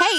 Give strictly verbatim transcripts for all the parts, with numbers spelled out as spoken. Hey,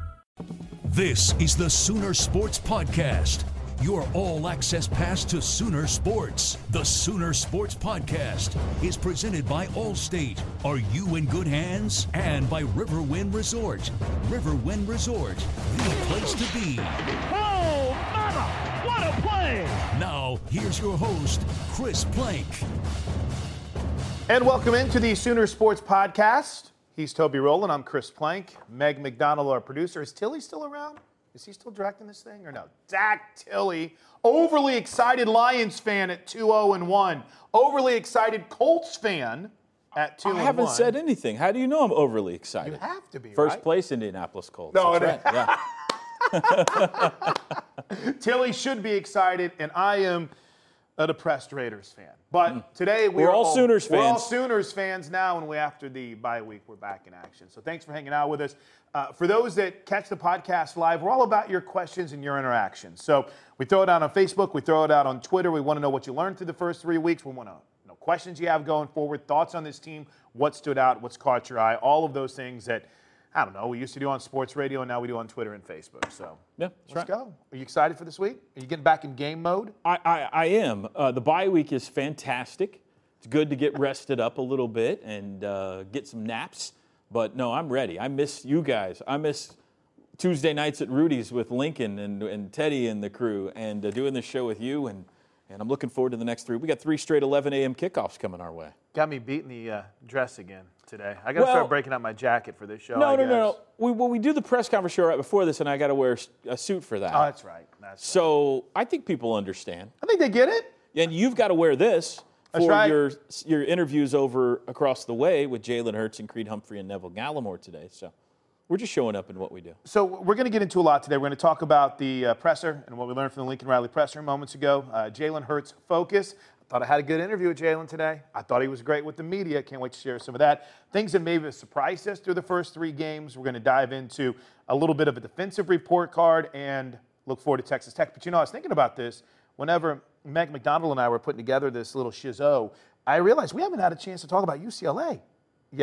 This is the Sooner Sports Podcast, your all-access pass to Sooner Sports. The Sooner Sports Podcast is presented by Allstate. Are you in good hands? And by Riverwind Resort. Riverwind Resort, the place to be. Oh, mama! What a play! Now, here's your host, Chris Plank. And welcome into the Sooner Sports Podcast. He's Toby Rowland. I'm Chris Plank. Meg McDonald, our producer. Is Tilly still around? Is he still directing this thing or no? Zach Tilly, overly excited Lions fan at two oh one. Overly excited Colts fan at two oh one. I haven't said anything. How do you know I'm overly excited? You have to be, First right? First place Indianapolis Colts. No, that's it right. Yeah. Tilly should be excited, and I am a depressed Raiders fan. But today we we're are all, all Sooners fans. We're all Sooners fans now, and we after the bye week we're back in action. So thanks for hanging out with us. Uh, for those that catch the podcast live, we're all about your questions and your interactions. So we throw it out on Facebook, we throw it out on Twitter. We want to know what you learned through the first three weeks. We want to know questions you have going forward, thoughts on this team, what stood out, what's caught your eye, all of those things that, I don't know, we used to do on sports radio, and now we do on Twitter and Facebook. So yeah, let's right. go. Are you excited for this week? Are you getting back in game mode? I, I, I am. Uh, the bye week is fantastic. It's good to get rested up a little bit and uh, get some naps. But, no, I'm ready. I miss you guys. I miss Tuesday nights at Rudy's with Lincoln and, and Teddy and the crew and uh, doing this show with you. And, and I'm looking forward to the next three. We got three straight eleven a.m. kickoffs coming our way. Got me beating the uh, dress again today. I got to well, start breaking out my jacket for this show. No, I no, guess. no, no. We, well, we do the press conference show right before this, and I got to wear a suit for that. Oh, that's right. That's so right. I think people understand. I think they get it. And you've got to wear this that's for right. your your interviews over across the way with Jalen Hurts and Creed Humphrey and Neville Gallimore today. So we're just showing up in what we do. So we're going to get into a lot today. We're going to talk about the uh, presser and what we learned from the Lincoln Riley presser moments ago. Uh, Jalen Hurts' focus. Thought I had a good interview with Jalen today. I thought he was great with the media. Can't wait to share some of that. Things that maybe have surprised us through the first three games. We're going to dive into a little bit of a defensive report card and look forward to Texas Tech. But, you know, I was thinking about this. Whenever Meg McDonald and I were putting together this little shizzo, I realized we haven't had a chance to talk about U C L A yet.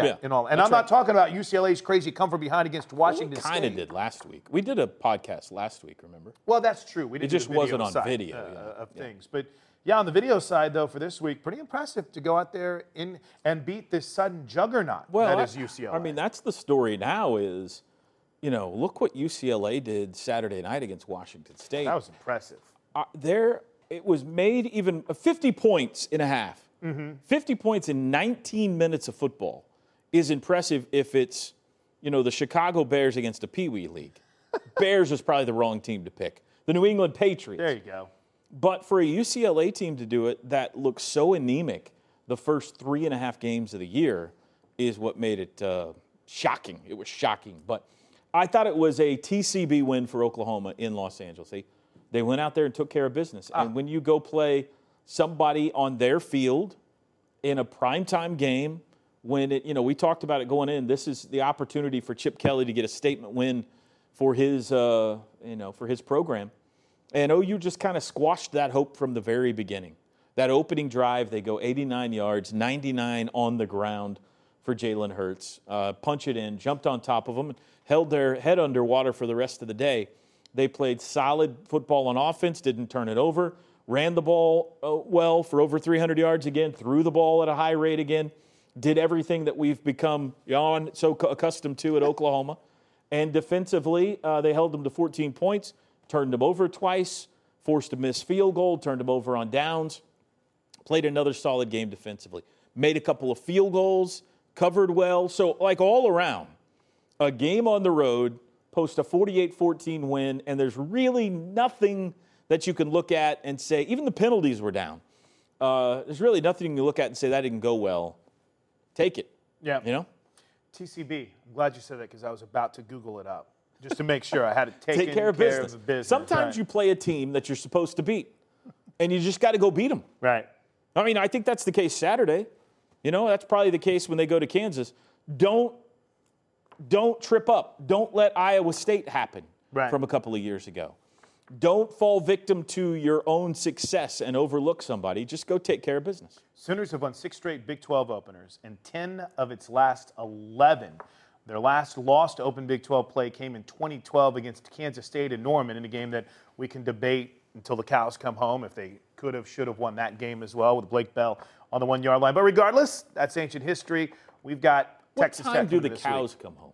Yeah, and all. And I'm right. not talking about U C L A's crazy come from behind against Washington State. We kind of did last week. We did a podcast last week, remember? Well, that's true. We didn't It just wasn't on side, video. Uh, yeah. Of yeah. things. But, yeah, on the video side, though, for this week, pretty impressive to go out there in and beat this sudden juggernaut well, that is U C L A. I mean, that's the story now is, you know, look what U C L A did Saturday night against Washington State. That was impressive. Uh, there, it was made even fifty points in a half. Mm-hmm. fifty points in nineteen minutes of football is impressive if it's, you know, the Chicago Bears against the Pee Wee League. Bears is probably the wrong team to pick. The New England Patriots. There you go. But for a U C L A team to do it that looks so anemic the first three and a half games of the year is what made it uh, shocking. It was shocking. But I thought it was a T C B win for Oklahoma in Los Angeles. They, they went out there and took care of business. Ah. And when you go play somebody on their field in a primetime game, when it, you know, we talked about it going in, this is the opportunity for Chip Kelly to get a statement win for his, uh, you know, for his program. And O U just kind of squashed that hope from the very beginning. That opening drive, they go eighty-nine yards, ninety-nine on the ground for Jalen Hurts. Uh, punch it in, jumped on top of them, held their head underwater for the rest of the day. They played solid football on offense, didn't turn it over, ran the ball uh, well for over three hundred yards again, threw the ball at a high rate again, did everything that we've become you know, so accustomed to at Oklahoma. And defensively, uh, they held them to fourteen points. Turned them over twice, forced a missed field goal, turned them over on downs, played another solid game defensively, made a couple of field goals, covered well. So, like, all around, a game on the road, post a forty-eight fourteen win, and there's really nothing that you can look at and say, even the penalties were down. Uh, there's really nothing you can look at and say that didn't go well. Take it. Yeah. You know? T C B. I'm glad you said that because I was about to Google it up. Just to make sure I had it taken Take care of care business. Of business. Sometimes right. you play a team that you're supposed to beat, and you just got to go beat them. Right. I mean, I think that's the case Saturday. You know, that's probably the case when they go to Kansas. Don't don't trip up. Don't let Iowa State happen right. from a couple of years ago. Don't fall victim to your own success and overlook somebody. Just go take care of business. Sooners have won six straight Big twelve openers and ten of its last eleven. Their last loss to open Big twelve play came in twenty twelve against Kansas State in Norman in a game that we can debate until the cows come home if they could have, should have won that game as well with Blake Bell on the one-yard line. But regardless, that's ancient history. We've got what Texas Tech. What time do the cows week. Come home?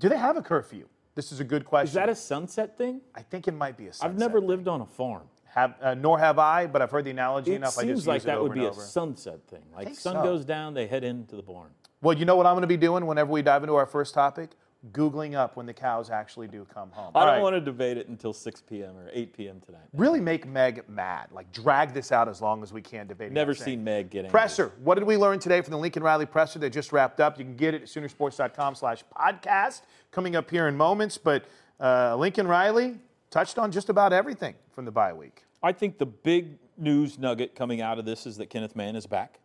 Do they have a curfew? This is a good question. Is that a sunset thing? I think it might be a sunset I've never thing. lived on a farm. Have, uh, nor have I, but I've heard the analogy it enough. I just use like it seems like that would be a sunset thing. Like sun so. goes down, they head into the barn. Well, you know what I'm going to be doing whenever we dive into our first topic? Googling up when the cows actually do come home. I All don't right. want to debate it until six p.m. or eight p.m. tonight. Really make Meg mad. Like, drag this out as long as we can debating. Never seen thing. Meg get angry. Presser. What did we learn today from the Lincoln Riley presser that just wrapped up? You can get it at Sooner Sports dot com slash podcast. Coming up here in moments. But uh, Lincoln Riley touched on just about everything from the bye week. I think the big news nugget coming out of this is that Kenneth Mann is back.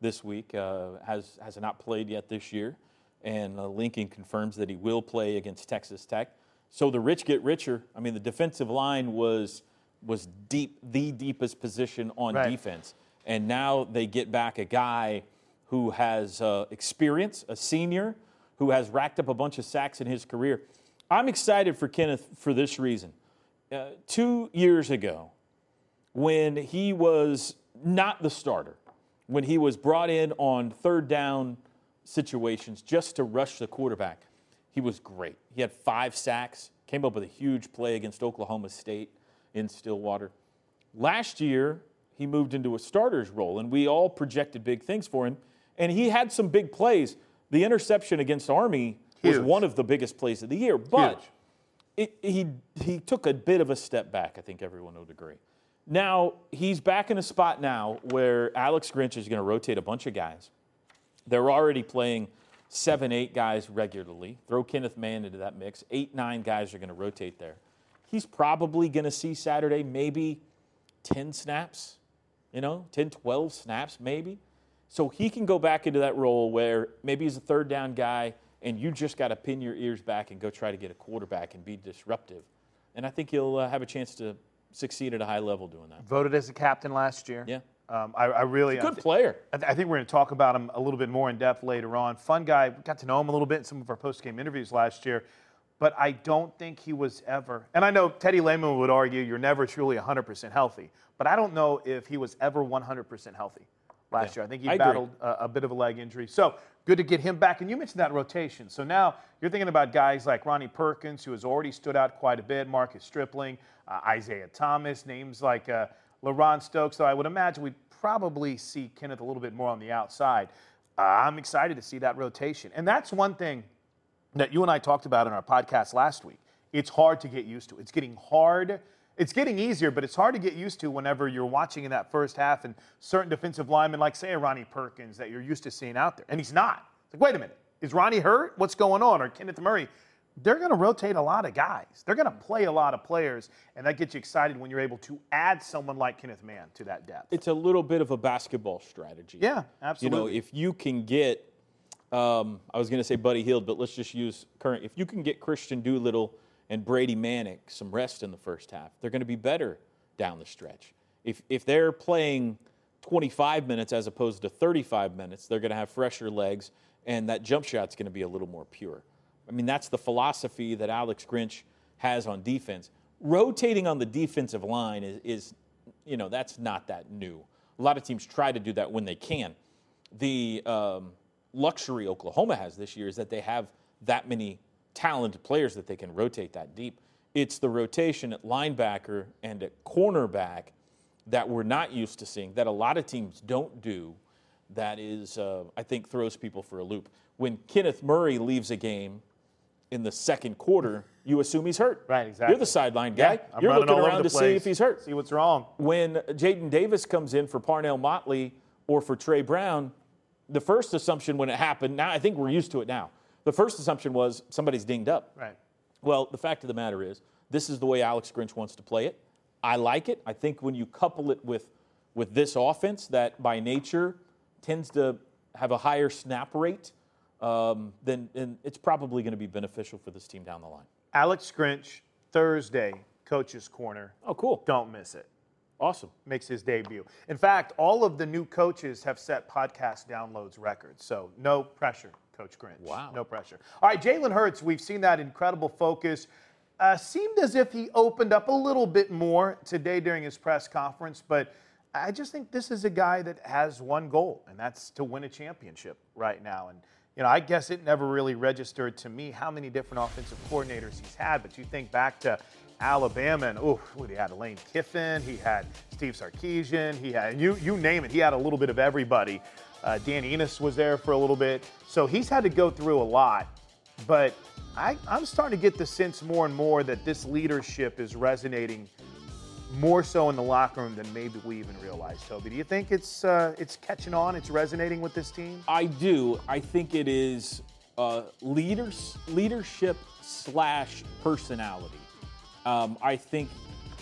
This week uh, has has not played yet this year, and uh, Lincoln confirms that he will play against Texas Tech. So the rich get richer. I mean, the defensive line was was deep, the deepest position on right. defense, and now they get back a guy who has uh, experience, a senior who has racked up a bunch of sacks in his career. I'm excited for Kenneth for this reason. Uh, two years ago, when he was not the starter. When he was brought in on third down situations just to rush the quarterback, he was great. He had five sacks, came up with a huge play against Oklahoma State in Stillwater. Last year, he moved into a starter's role, and we all projected big things for him, and he had some big plays. The interception against Army Huge. was one of the biggest plays of the year, but it, he he took a bit of a step back, I think everyone would agree. Now, he's back in a spot now where Alex Grinch is going to rotate a bunch of guys. They're already playing seven, eight guys regularly. Throw Kenneth Mann into that mix. Eight, nine guys are going to rotate there. He's probably going to see Saturday maybe ten snaps, you know, ten, twelve snaps maybe. So he can go back into that role where maybe he's a third down guy and you just got to pin your ears back and go try to get a quarterback and be disruptive. And I think he'll uh, have a chance to succeed at a high level doing that. Voted as a captain last year. Yeah. Um, I, I really. He's a good I th- player. I, th- I think we're going to talk about him a little bit more in depth later on. Fun guy. Got to know him a little bit in some of our post-game interviews last year. But I don't think he was ever. And I know Teddy Lehman would argue you're never truly one hundred percent healthy. But I don't know if he was ever one hundred percent healthy last yeah. year. I think he I battled a, a bit of a leg injury. So good to get him back. And you mentioned that rotation. So now you're thinking about guys like Ronnie Perkins, who has already stood out quite a bit, Marcus Stripling, uh, Isaiah Thomas, names like uh, Leron Stokes. So I would imagine we'd probably see Kenneth a little bit more on the outside. Uh, I'm excited to see that rotation. And that's one thing that you and I talked about in our podcast last week. It's hard to get used to. It's getting hard it's getting easier, but it's hard to get used to whenever you're watching in that first half and certain defensive linemen like, say, Ronnie Perkins that you're used to seeing out there. And he's not. It's like, wait a minute. Is Ronnie hurt? What's going on? Or Kenneth Murray? They're going to rotate a lot of guys. They're going to play a lot of players, and that gets you excited when you're able to add someone like Kenneth Mann to that depth. It's a little bit of a basketball strategy. Yeah, absolutely. You know, if you can get um, – I was going to say Buddy Hield, but let's just use current – if you can get Christian Doolittle and Brady Manick some rest in the first half, they're going to be better down the stretch. If if they're playing twenty-five minutes as opposed to thirty-five minutes, they're going to have fresher legs, and that jump shot's going to be a little more pure. I mean, that's the philosophy that Alex Grinch has on defense. Rotating on the defensive line is, is, you know, that's not that new. A lot of teams try to do that when they can. The um, luxury Oklahoma has this year is that they have that many talented players that they can rotate that deep. It's the rotation at linebacker and at cornerback that we're not used to seeing, that a lot of teams don't do, that is, uh, I think, throws people for a loop. When Kenneth Murray leaves a game in the second quarter, you assume he's hurt. Right, exactly. You're the sideline guy. Yeah, I'm You're looking around to place. see if he's hurt. See what's wrong. When Jaden Davis comes in for Parnell Motley or for Trey Brown, the first assumption when it happened, now I think we're used to it now, the first assumption was somebody's dinged up. Right. Well, the fact of the matter is, this is the way Alex Grinch wants to play it. I like it. I think when you couple it with, with this offense that by nature tends to have a higher snap rate, Um, then and it's probably going to be beneficial for this team down the line. Alex Grinch, Thursday, Coach's Corner. Oh, cool. Don't miss it. Awesome. Makes his debut. In fact, all of the new coaches have set podcast downloads records, so no pressure, Coach Grinch. Wow. No pressure. All right, Jalen Hurts, we've seen that incredible focus. Uh, seemed as if he opened up a little bit more today during his press conference, but I just think this is a guy that has one goal, and that's to win a championship right now. And you know, I guess it never really registered to me how many different offensive coordinators he's had, but you think back to Alabama and, oh, he had Lane Kiffin, he had Steve Sarkisian, he had, you you name it, he had a little bit of everybody. Uh, Danny Enos was there for a little bit. So he's had to go through a lot, but I, I'm starting to get the sense more and more that this leadership is resonating more so in the locker room than maybe we even realized, Toby. Do you think it's uh, it's catching on, it's resonating with this team? I do. I think it is uh, leaders, leadership slash personality. Um, I think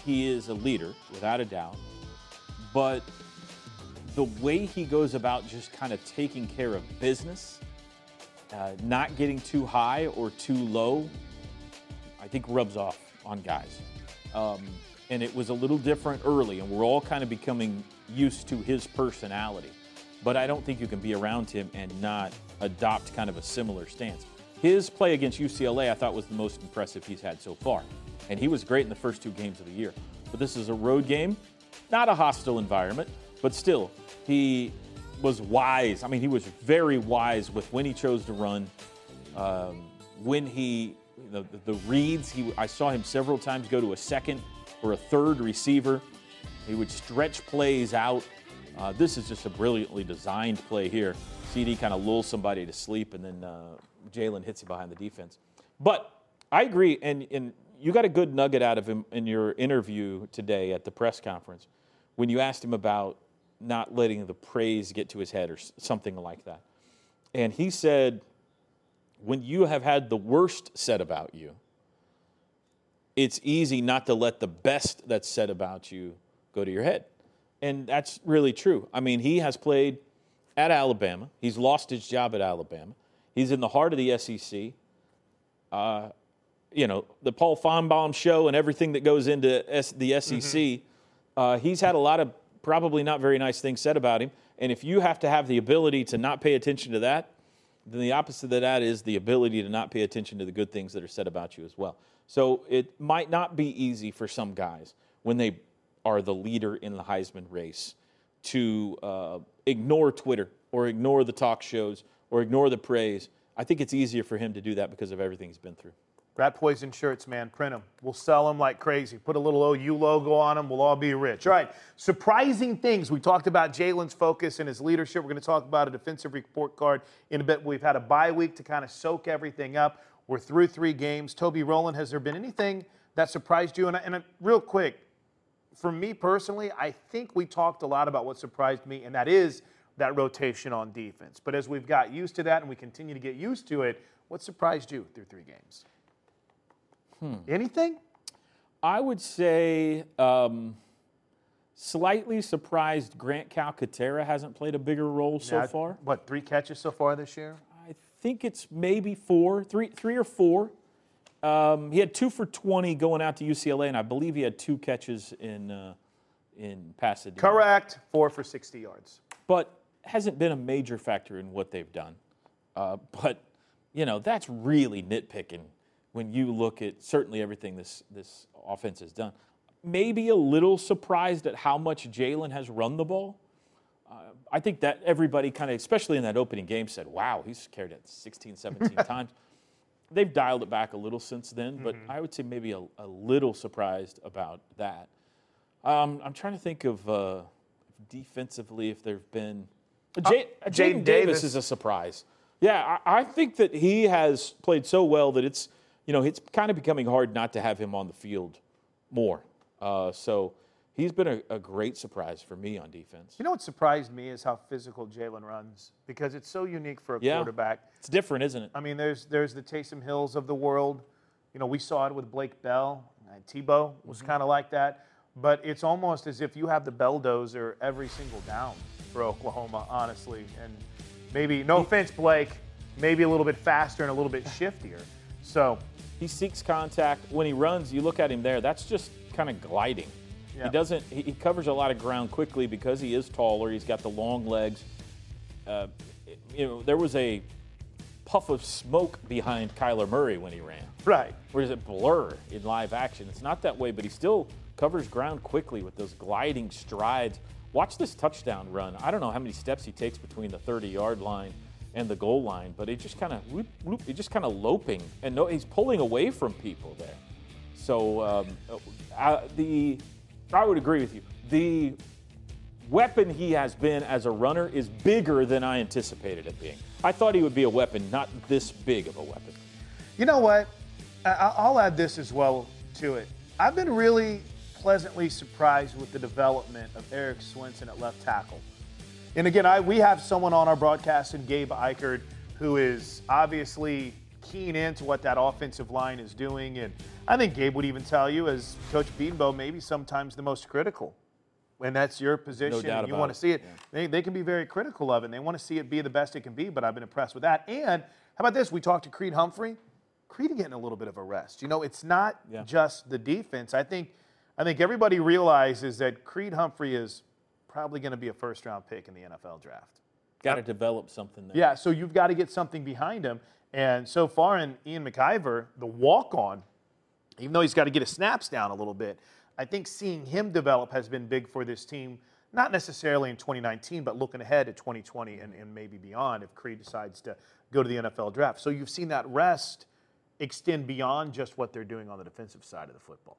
he is a leader, without a doubt. But the way he goes about just kind of taking care of business, uh, not getting too high or too low, I think rubs off on guys. Um, And it was a little different early, and we're all kind of becoming used to his personality. But I don't think you can be around him and not adopt kind of a similar stance. His play against U C L A, I thought, was the most impressive he's had so far. And he was great in the first two games of the year. But this is a road game, not a hostile environment, but still, he was wise. I mean, he was very wise with when he chose to run, um, when he, the, the reads. He, I saw him several times go to a second or a third receiver. He would stretch plays out. Uh, this is just a brilliantly designed play here. C D kind of lulls somebody to sleep, and then uh, Jalen hits it behind the defense. But I agree, and, and you got a good nugget out of him in your interview today at the press conference when you asked him about not letting the praise get to his head or something like that. And he said, when you have had the worst said about you, it's easy not to let the best that's said about you go to your head. And that's really true. I mean, he has played at Alabama. He's lost his job at Alabama. He's in the heart of the S E C. Uh, you know, the Paul Feinbaum show and everything that goes into S- the S E C, mm-hmm. uh, he's had a lot of probably not very nice things said about him. And if you have to have the ability to not pay attention to that, then the opposite of that is the ability to not pay attention to the good things that are said about you as well. So it might not be easy for some guys when they are the leader in the Heisman race to uh, ignore Twitter or ignore the talk shows or ignore the praise. I think it's easier for him to do that because of everything he's been through. Rat Poison shirts, man. Print them. We'll sell them like crazy. Put a little O U logo on them. We'll all be rich. All right. Surprising things. We talked about Jalen's focus and his leadership. We're going to talk about a defensive report card in a bit. We've had a bye week to kind of soak everything up. We're through three games. Toby Rowland, has there been anything that surprised you? And, and a, real quick, for me personally, I think we talked a lot about what surprised me, and that is that rotation on defense. But as we've got used to that and we continue to get used to it, what surprised you through three games? Hmm. Anything? I would say um, slightly surprised Grant Calcaterra hasn't played a bigger role so now, far. What, three catches so far this year? I think it's maybe four, three, three or four. Um, he had two for twenty going out to U C L A, and I believe he had two catches in uh, in Pasadena. Correct. Four for sixty yards. But hasn't been a major factor in what they've done. Uh, but, you know, that's really nitpicking when you look at certainly everything this, this offense has done. Maybe a little surprised at how much Jalen has run the ball. Uh, I think that everybody kind of, especially in that opening game, said, wow, he's carried it sixteen, seventeen times. They've dialed it back a little since then, but mm-hmm. I would say maybe a, a little surprised about that. Um, I'm trying to think of uh, defensively if there have been uh, – J- uh, Jaden Davis. Davis is a surprise. Yeah, I, I think that he has played so well that it's, you know, it's kind of becoming hard not to have him on the field more. Uh, so he's been a, a great surprise for me on defense. You know what surprised me is how physical Jalen runs, because it's so unique for a yeah. quarterback. It's different, isn't it? I mean, there's there's the Taysom Hills of the world. You know, we saw it with Blake Bell. And Tebow was mm-hmm. kind of like that. But it's almost as if you have the belldozer every single down for Oklahoma, honestly. And maybe, no offense, Blake, maybe a little bit faster and a little bit shiftier. So he seeks contact. When he runs, you look at him there, that's just kind of gliding. Yeah. He doesn't. He covers a lot of ground quickly because he is taller. He's got the long legs. Uh, you know, there was a puff of smoke behind Kyler Murray when he ran. Right. Where does it blur in live action? It's not that way, but he still covers ground quickly with those gliding strides. Watch this touchdown run. I don't know how many steps he takes between the thirty-yard line and the goal line, but it just kind of whoop, whoop, it just kind of loping, and no, he's pulling away from people there. So um, I, the. I would agree with you. The weapon he has been as a runner is bigger than I anticipated it being. I thought he would be a weapon, not this big of a weapon. You know what? I'll add this as well to it. I've been really pleasantly surprised with the development of Eric Swenson at left tackle. And again, I we have someone on our broadcast in Gabe Eichert who is obviously keen into what that offensive line is doing, and I think Gabe would even tell you, as Coach Beanbo, maybe sometimes the most critical. And that's your position, no doubt and you about want to see it. Yeah. They, they can be very critical of it, and they want to see it be the best it can be, but I've been impressed with that. And how about this? We talked to Creed Humphrey. Creed getting a little bit of a rest. You know, it's not yeah. just the defense. I think, I think everybody realizes that Creed Humphrey is probably going to be a first-round pick in the N F L draft. Got to develop something there. Yeah, so you've got to get something behind him. And so far in Ian McIver, the walk-on, even though he's got to get his snaps down a little bit, I think seeing him develop has been big for this team, not necessarily in twenty nineteen, but looking ahead at twenty twenty and, and maybe beyond if Creed decides to go to the N F L draft. So you've seen that rest extend beyond just what they're doing on the defensive side of the football.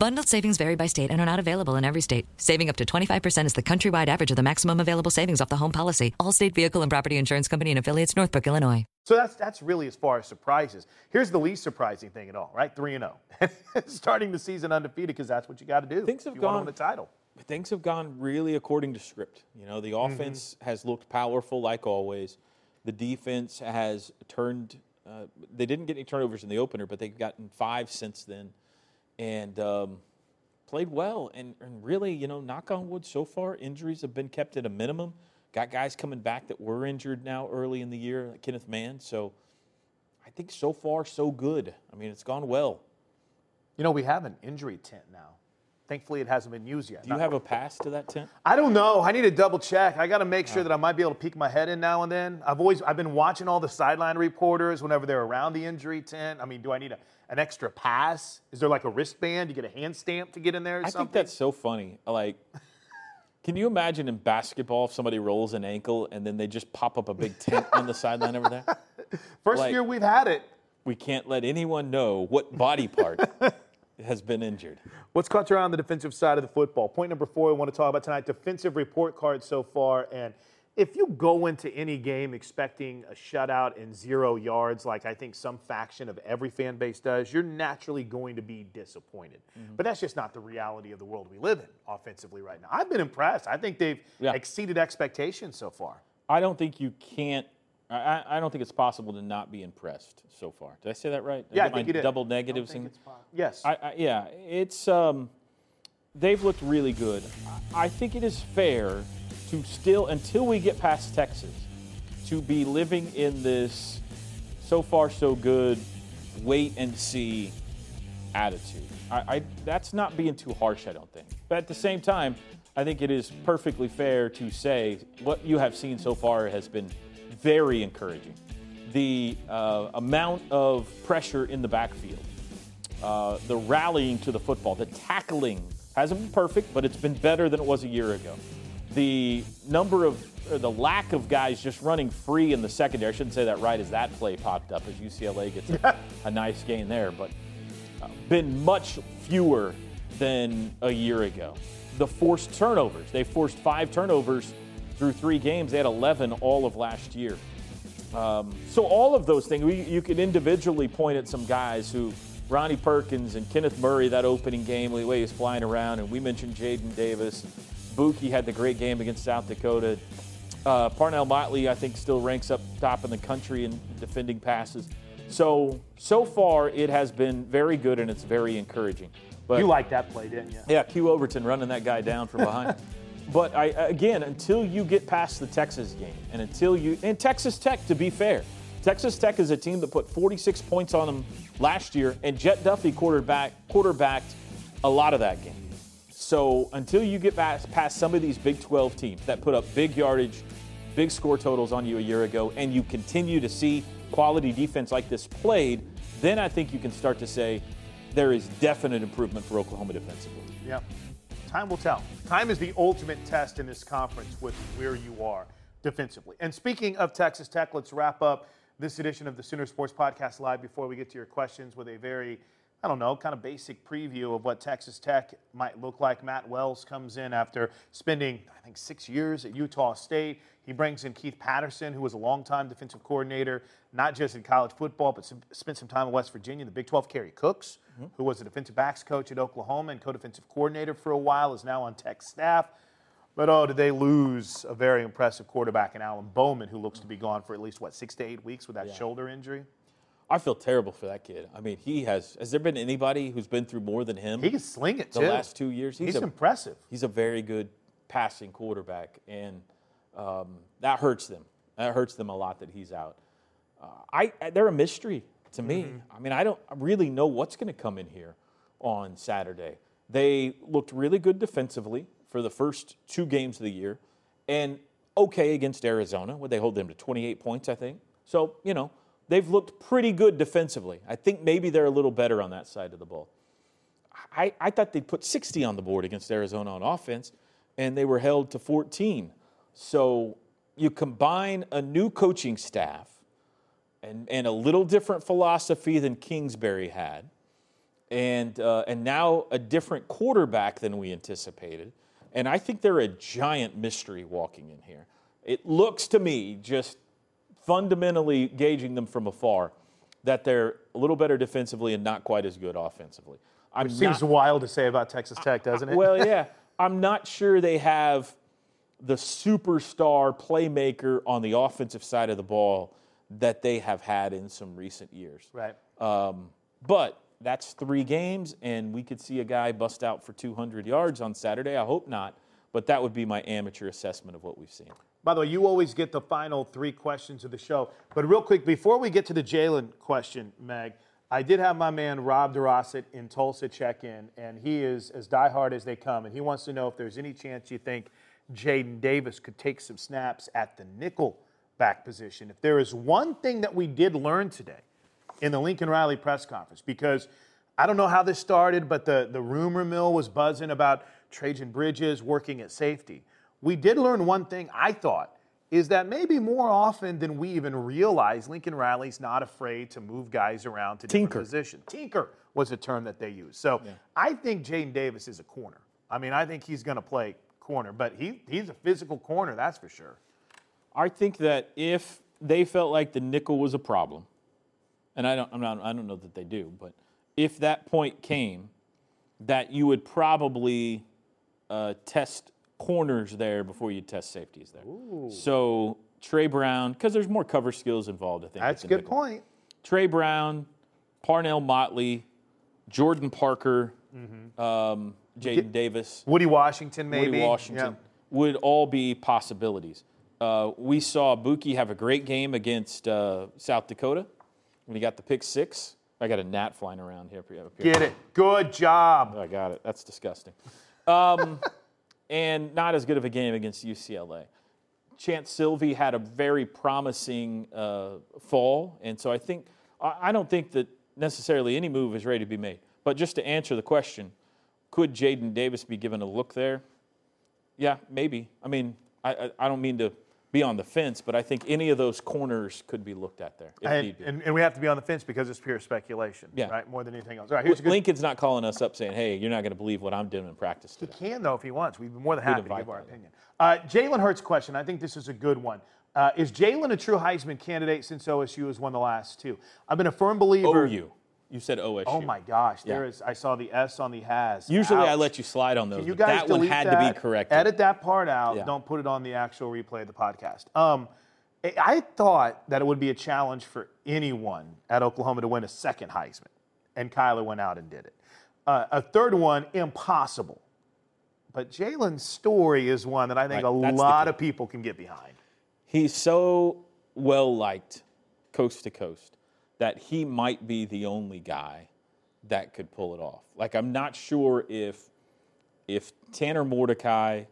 Bundled savings vary by state and are not available in every state. Saving up to twenty-five percent is the countrywide average of the maximum available savings off the home policy. Allstate Vehicle and Property Insurance Company and affiliates, Northbrook, Illinois. So that's that's really as far as surprises. Here's the least surprising thing at all, right? three and oh. Starting the season undefeated, because that's what you got to do things have if you gone, want to win the title. Things have gone really according to script. You know, the offense mm-hmm. has looked powerful like always. The defense has turned uh, – they didn't get any turnovers in the opener, but they've gotten five since then and um, played well. And, and really, you know, knock on wood so far, injuries have been kept at a minimum. Got guys coming back that were injured now early in the year, like Kenneth Mann. So I think so far so good. I mean, it's gone well. You know, we have an injury tent now. Thankfully, it hasn't been used yet. Do you Not have a pass to that tent? I don't know. I need to double check. I got to make sure that I might be able to peek my head in now and then. I've always I've been watching all the sideline reporters whenever they're around the injury tent. I mean, do I need a, an extra pass? Is there like a wristband? Do you get a hand stamp to get in there or I something? I think that's so funny. Like, Can you imagine in basketball if somebody rolls an ankle and then they just pop up a big tent on the sideline over there? First like, year we've had it. We can't let anyone know what body part has been injured. What's caught your eye on the defensive side of the football? Point number four I want to talk about tonight, defensive report card so far. And if you go into any game expecting a shutout and zero yards, like I think some faction of every fan base does, you're naturally going to be disappointed. Mm-hmm. But that's just not the reality of the world we live in offensively right now. I've been impressed. I think they've yeah. exceeded expectations so far. I don't think you can't. I, I don't think it's possible to not be impressed so far. Did I say that right? Yeah, I, I think you did. Double negatives. I don't think it's possible. Yes. I, I, yeah, it's um, they've looked really good. I think it is fair to still, until we get past Texas, to be living in this so far so good, wait and see attitude. I, I that's not being too harsh, I don't think. But at the same time, I think it is perfectly fair to say what you have seen so far has been very encouraging. The uh, amount of pressure in the backfield, uh, the rallying to the football, the tackling hasn't been perfect, but it's been better than it was a year ago. The number of, or the lack of guys just running free in the secondary. I shouldn't say that right as that play popped up as U C L A gets a, a nice gain there, but uh, been much fewer than a year ago. The forced turnovers. They forced five turnovers through three games. They had eleven all of last year. Um, so all of those things, we, you can individually point at some guys who, Ronnie Perkins and Kenneth Murray, that opening game, the way he was flying around, and we mentioned Jaden Davis. Buki had the great game against South Dakota. Uh, Parnell Motley, I think, still ranks up top in the country in defending passes. So, so far, it has been very good, and it's very encouraging. But, you liked that play, didn't you? Yeah, Q Overton running that guy down from behind. But, I, again, until you get past the Texas game, and until you – and Texas Tech, to be fair. Texas Tech is a team that put forty-six points on them last year, and Jet Duffy quarterback, quarterbacked a lot of that game. So until you get past some of these Big twelve teams that put up big yardage, big score totals on you a year ago, and you continue to see quality defense like this played, then I think you can start to say there is definite improvement for Oklahoma defensively. Yeah, time will tell. Time is the ultimate test in this conference with where you are defensively. And speaking of Texas Tech, let's wrap up this edition of the Sooner Sports Podcast Live before we get to your questions with a very – I don't know, kind of basic preview of what Texas Tech might look like. Matt Wells comes in after spending, I think, six years at Utah State. He brings in Keith Patterson, who was a longtime defensive coordinator, not just in college football, but some, spent some time in West Virginia. The Big twelve, Kerry Cooks, mm-hmm. who was a defensive backs coach at Oklahoma and co-defensive coordinator for a while, is now on Tech's staff. But, oh, did they lose a very impressive quarterback in Alan Bowman, who looks mm-hmm. to be gone for at least, what, six to eight weeks with that yeah. shoulder injury? I feel terrible for that kid. I mean, he has. Has there been anybody who's been through more than him? He can sling it, too. The last two years. He's, he's a, impressive. He's a very good passing quarterback, and um, that hurts them. That hurts them a lot that he's out. Uh, I, they're a mystery to me. Mm-hmm. I mean, I don't really know what's going to come in here on Saturday. They looked really good defensively for the first two games of the year, and okay against Arizona. Would they hold them to twenty-eight points, I think? So, you know. They've looked pretty good defensively. I think maybe they're a little better on that side of the ball. I, I thought they'd put sixty on the board against Arizona on offense, and they were held to fourteen. So you combine a new coaching staff and, and a little different philosophy than Kingsbury had, and, uh, and now a different quarterback than we anticipated. And I think they're a giant mystery walking in here. It looks to me just fundamentally gauging them from afar, that they're a little better defensively and not quite as good offensively. I'm Which seems not, wild to say about Texas Tech, doesn't it? Well, yeah. I'm not sure they have the superstar playmaker on the offensive side of the ball that they have had in some recent years. Right. Um, but that's three games, and we could see a guy bust out for two hundred yards on Saturday. I hope not, but that would be my amateur assessment of what we've seen. By the way, you always get the final three questions of the show. But real quick, before we get to the Jalen question, Meg, I did have my man Rob DeRossett in Tulsa check in, and he is as diehard as they come. And he wants to know if there's any chance you think Jaden Davis could take some snaps at the nickel back position. If there is one thing that we did learn today in the Lincoln Riley press conference, because I don't know how this started, but the, the rumor mill was buzzing about Trajan Bridges working at safety. We did learn one thing, I thought, is that maybe more often than we even realize, Lincoln Riley's not afraid to move guys around to different positions. Tinker was a term that they used. So yeah. I think Jaden Davis is a corner. I mean, I think he's going to play corner, but he he's a physical corner, that's for sure. I think that if they felt like the nickel was a problem, and I don't, I'm not, I don't know that they do, but if that point came, that you would probably uh, test corners there before you test safeties there. Ooh. So Trey Brown, because there's more cover skills involved, I think. That's a good nickel. Point. Trey Brown, Parnell Motley, Jordan Parker, mm-hmm. um, Jaden Davis. Woody Washington, maybe. Woody Washington yeah. would all be possibilities. Uh, we saw Buki have a great game against uh, South Dakota when he got the pick six. I got a gnat flying around here. Up here. Get it. Good job. I got it. That's disgusting. Um, and not as good of a game against U C L A. Chance Sylvie had a very promising uh, fall, and so I think I don't think that necessarily any move is ready to be made. But just to answer the question, could Jaden Davis be given a look there? Yeah, maybe. I mean, I, I, I don't mean to be on the fence, but I think any of those corners could be looked at there. If and, need be. And, and we have to be on the fence because it's pure speculation, yeah. right? More than anything else. All right, here's well, a good... Lincoln's not calling us up saying, hey, you're not going to believe what I'm doing in practice today. He can, though, if he wants. We'd be more than happy to give our opinion. Uh, Jalen Hurts' question, I think this is a good one. Uh, is Jalen a true Heisman candidate since O S U has won the last two? I've been a firm believer. O U. You said O S U. Oh, my gosh. There yeah. is. I saw the S on the has. Usually Ouch. I let you slide on those, you but that one had that, to be corrected. Edit that part out. Yeah. Don't put it on the actual replay of the podcast. Um, I thought that it would be a challenge for anyone at Oklahoma to win a second Heisman, and Kyler went out and did it. Uh, a third one, impossible. But Jalen's story is one that I think right. a That's lot of people can get behind. He's so well-liked coast to coast that he might be the only guy that could pull it off. Like, I'm not sure if if Tanner Mordecai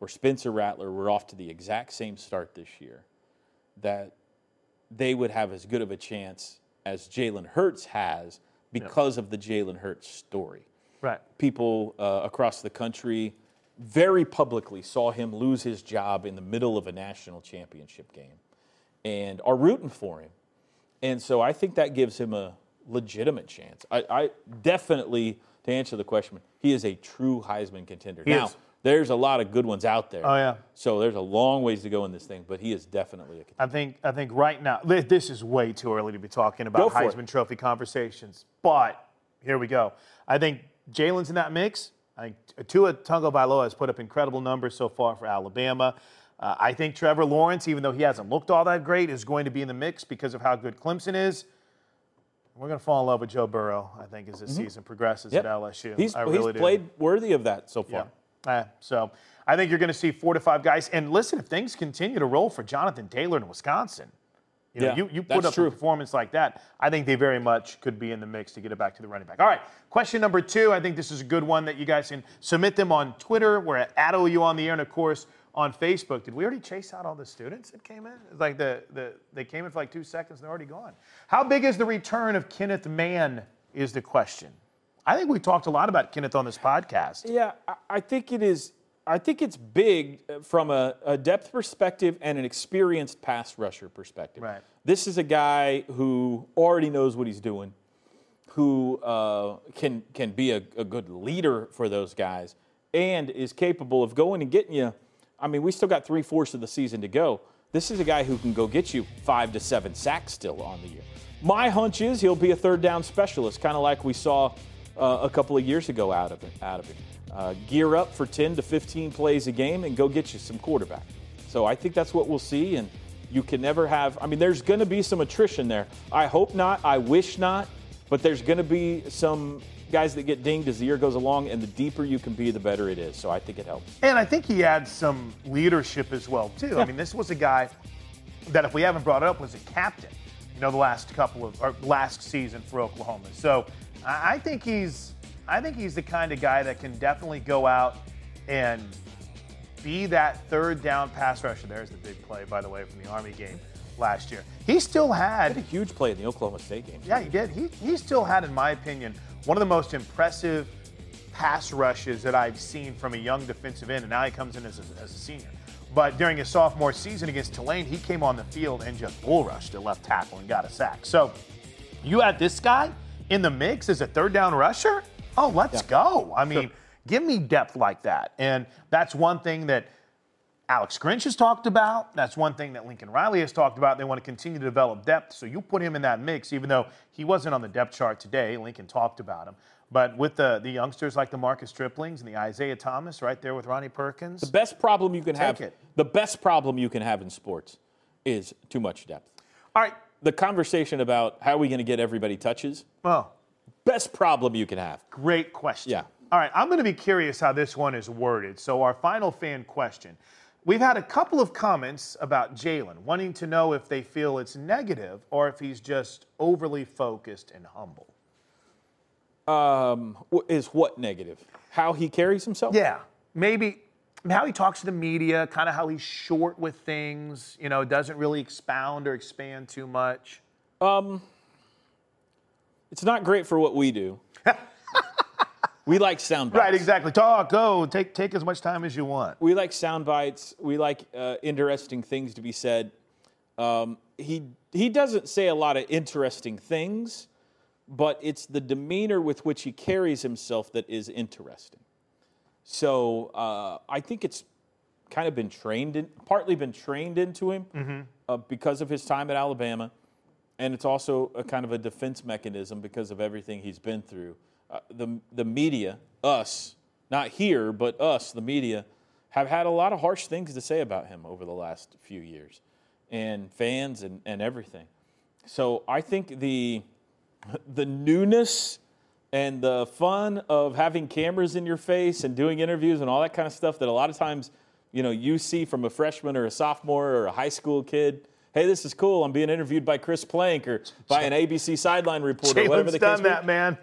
or Spencer Rattler were off to the exact same start this year, that they would have as good of a chance as Jalen Hurts has because yep. of the Jalen Hurts story. Right. People uh, across the country very publicly saw him lose his job in the middle of a national championship game and are rooting for him. And so I think that gives him a legitimate chance. I, I definitely, to answer the question, he is a true Heisman contender. He now, is. There's a lot of good ones out there. Oh, yeah. So there's a long ways to go in this thing, but he is definitely a contender. I think, I think right now, this is way too early to be talking about Heisman it. Trophy conversations, but here we go. I think Jalen's in that mix. I think Tua Tagovailoa has put up incredible numbers so far for Alabama. Uh, I think Trevor Lawrence, even though he hasn't looked all that great, is going to be in the mix because of how good Clemson is. We're going to fall in love with Joe Burrow, I think, as this mm-hmm. season progresses yep. at L S U. He's, I really he's played do. worthy of that so far. Yeah. Uh, so I think you're going to see four to five guys. And listen, if things continue to roll for Jonathan Taylor in Wisconsin, you know, yeah, you, you put up true. a performance like that, I think they very much could be in the mix to get it back to the running back. All right, question number two. I think this is a good one that you guys can submit them on Twitter. We're at, at O U on the air, and, of course, on Facebook. Did we already chase out all the students that came in? It's like the, the they came in for like two seconds and they're already gone. How big is the return of Kenneth Mann is the question. I think we talked a lot about Kenneth on this podcast. Yeah, I think it is. I think it's big from a, a depth perspective and an experienced pass rusher perspective. Right. This is a guy who already knows what he's doing, who uh, can can be a, a good leader for those guys, and is capable of going and getting you. I mean, we still got three-fourths of the season to go. This is a guy who can go get you five to seven sacks still on the year. My hunch is he'll be a third-down specialist, kind of like we saw uh, a couple of years ago out of it. Out of it. Uh, gear up for ten to fifteen plays a game and go get you some quarterback. So I think that's what we'll see, and you can never have – I mean, there's going to be some attrition there. I hope not. I wish not. But there's going to be some – guys that get dinged as the year goes along, and the deeper you can be, the better it is. So I think it helps. And I think he adds some leadership as well, too. Yeah. I mean, this was a guy that, if we haven't brought it up, was a captain, you know, the last couple of or last season for Oklahoma. So I think he's I think he's the kind of guy that can definitely go out and be that third down pass rusher. There's the big play, by the way, from the Army game last year. He still had, he had a huge play in the Oklahoma State game. Yeah, he did. He he still had, in my opinion, one of the most impressive pass rushes that I've seen from a young defensive end, and now he comes in as a, as a senior. But during his sophomore season against Tulane, he came on the field and just bull rushed at left tackle and got a sack. So you add this guy in the mix as a third down rusher? Oh, let's yeah. go. I mean, sure. give me depth like that. And that's one thing that Alex Grinch has talked about. That's one thing that Lincoln Riley has talked about. They want to continue to develop depth. So you put him in that mix, even though he wasn't on the depth chart today. Lincoln talked about him. But with the, the youngsters like the Marcus Striplings and the Isaiah Thomas right there with Ronnie Perkins. The best problem you can have it. the best problem you can have in sports is too much depth. All right. The conversation about how are we going to get everybody touches? Oh. Best problem you can have. Great question. Yeah. All right. I'm going to be curious how this one is worded. So our final fan question. We've had a couple of comments about Jalen, wanting to know if they feel it's negative or if he's just overly focused and humble. Um, is what negative? How he carries himself? Yeah, maybe how he talks to the media, kind of how he's short with things, you know, doesn't really expound or expand too much. Um, it's not great for what we do. We like sound bites. Right, exactly. Talk, go, take take as much time as you want. We like sound bites. We like uh, interesting things to be said. Um, he he doesn't say a lot of interesting things, but it's the demeanor with which he carries himself that is interesting. So uh, I think it's kind of been trained, in, partly been trained into him mm-hmm. uh, because of his time at Alabama, and it's also a kind of a defense mechanism because of everything he's been through. Uh, the the media, us, not here, but us, the media, have had a lot of harsh things to say about him over the last few years, and fans and, and everything. So I think the the newness and the fun of having cameras in your face and doing interviews and all that kind of stuff that a lot of times, you know, you see from a freshman or a sophomore or a high school kid. Hey, this is cool. I'm being interviewed by Chris Plank or by an A B C sideline reporter. Jalen's whatever the case done that, be. man.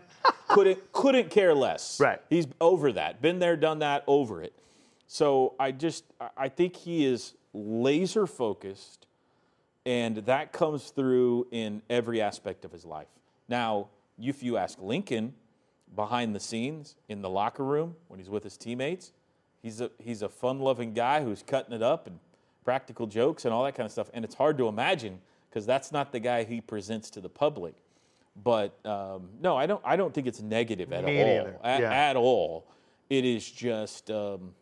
Couldn't couldn't care less. Right. He's over that. Been there, done that, over it. So I just I think he is laser focused, and that comes through in every aspect of his life. Now, if you ask Lincoln behind the scenes in the locker room when he's with his teammates, he's a he's a fun-loving guy who's cutting it up and practical jokes and all that kind of stuff. And it's hard to imagine because that's not the guy he presents to the public. But um, no, I don't. I don't think it's negative at Me all. Either. At, yeah. at all, it is just. Um,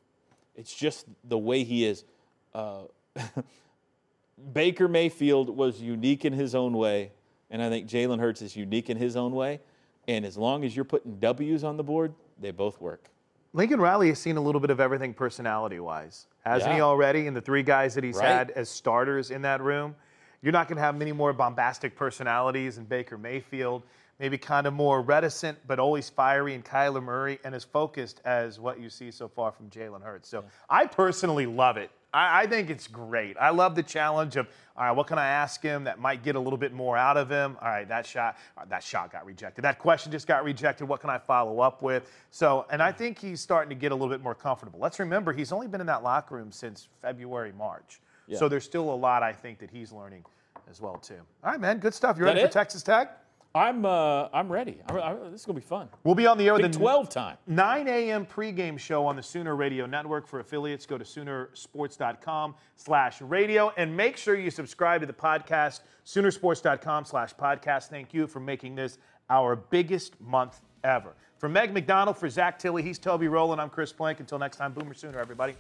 it's just the way he is. Uh, Baker Mayfield was unique in his own way, and I think Jalen Hurts is unique in his own way. And as long as you're putting W's on the board, they both work. Lincoln Riley has seen a little bit of everything personality-wise, hasn't yeah. he already? And the three guys that he's right. had as starters in that room. You're not going to have many more bombastic personalities than Baker Mayfield, maybe kind of more reticent but always fiery in Kyler Murray and as focused as what you see so far from Jalen Hurts. So yeah. I personally love it. I, I think it's great. I love the challenge of, all right, what can I ask him that might get a little bit more out of him? All right, that shot, that shot got rejected. That question just got rejected. What can I follow up with? So, and I think he's starting to get a little bit more comfortable. Let's remember, he's only been in that locker room since February, March. Yeah. So there's still a lot, I think, that he's learning as well, too. All right, man, good stuff. You ready for Texas Tech? I'm uh, I'm ready. I'm, I'm, this is going to be fun. We'll be on the air with the twelve time. nine a.m. pregame show on the Sooner Radio Network. For affiliates, go to soonersports.com slash radio. And make sure you subscribe to the podcast, soonersports.com slash podcast. Thank you for making this our biggest month ever. For Meg McDonald, for Zach Tilly, he's Toby Rowland. I'm Chris Plank. Until next time, Boomer Sooner, everybody.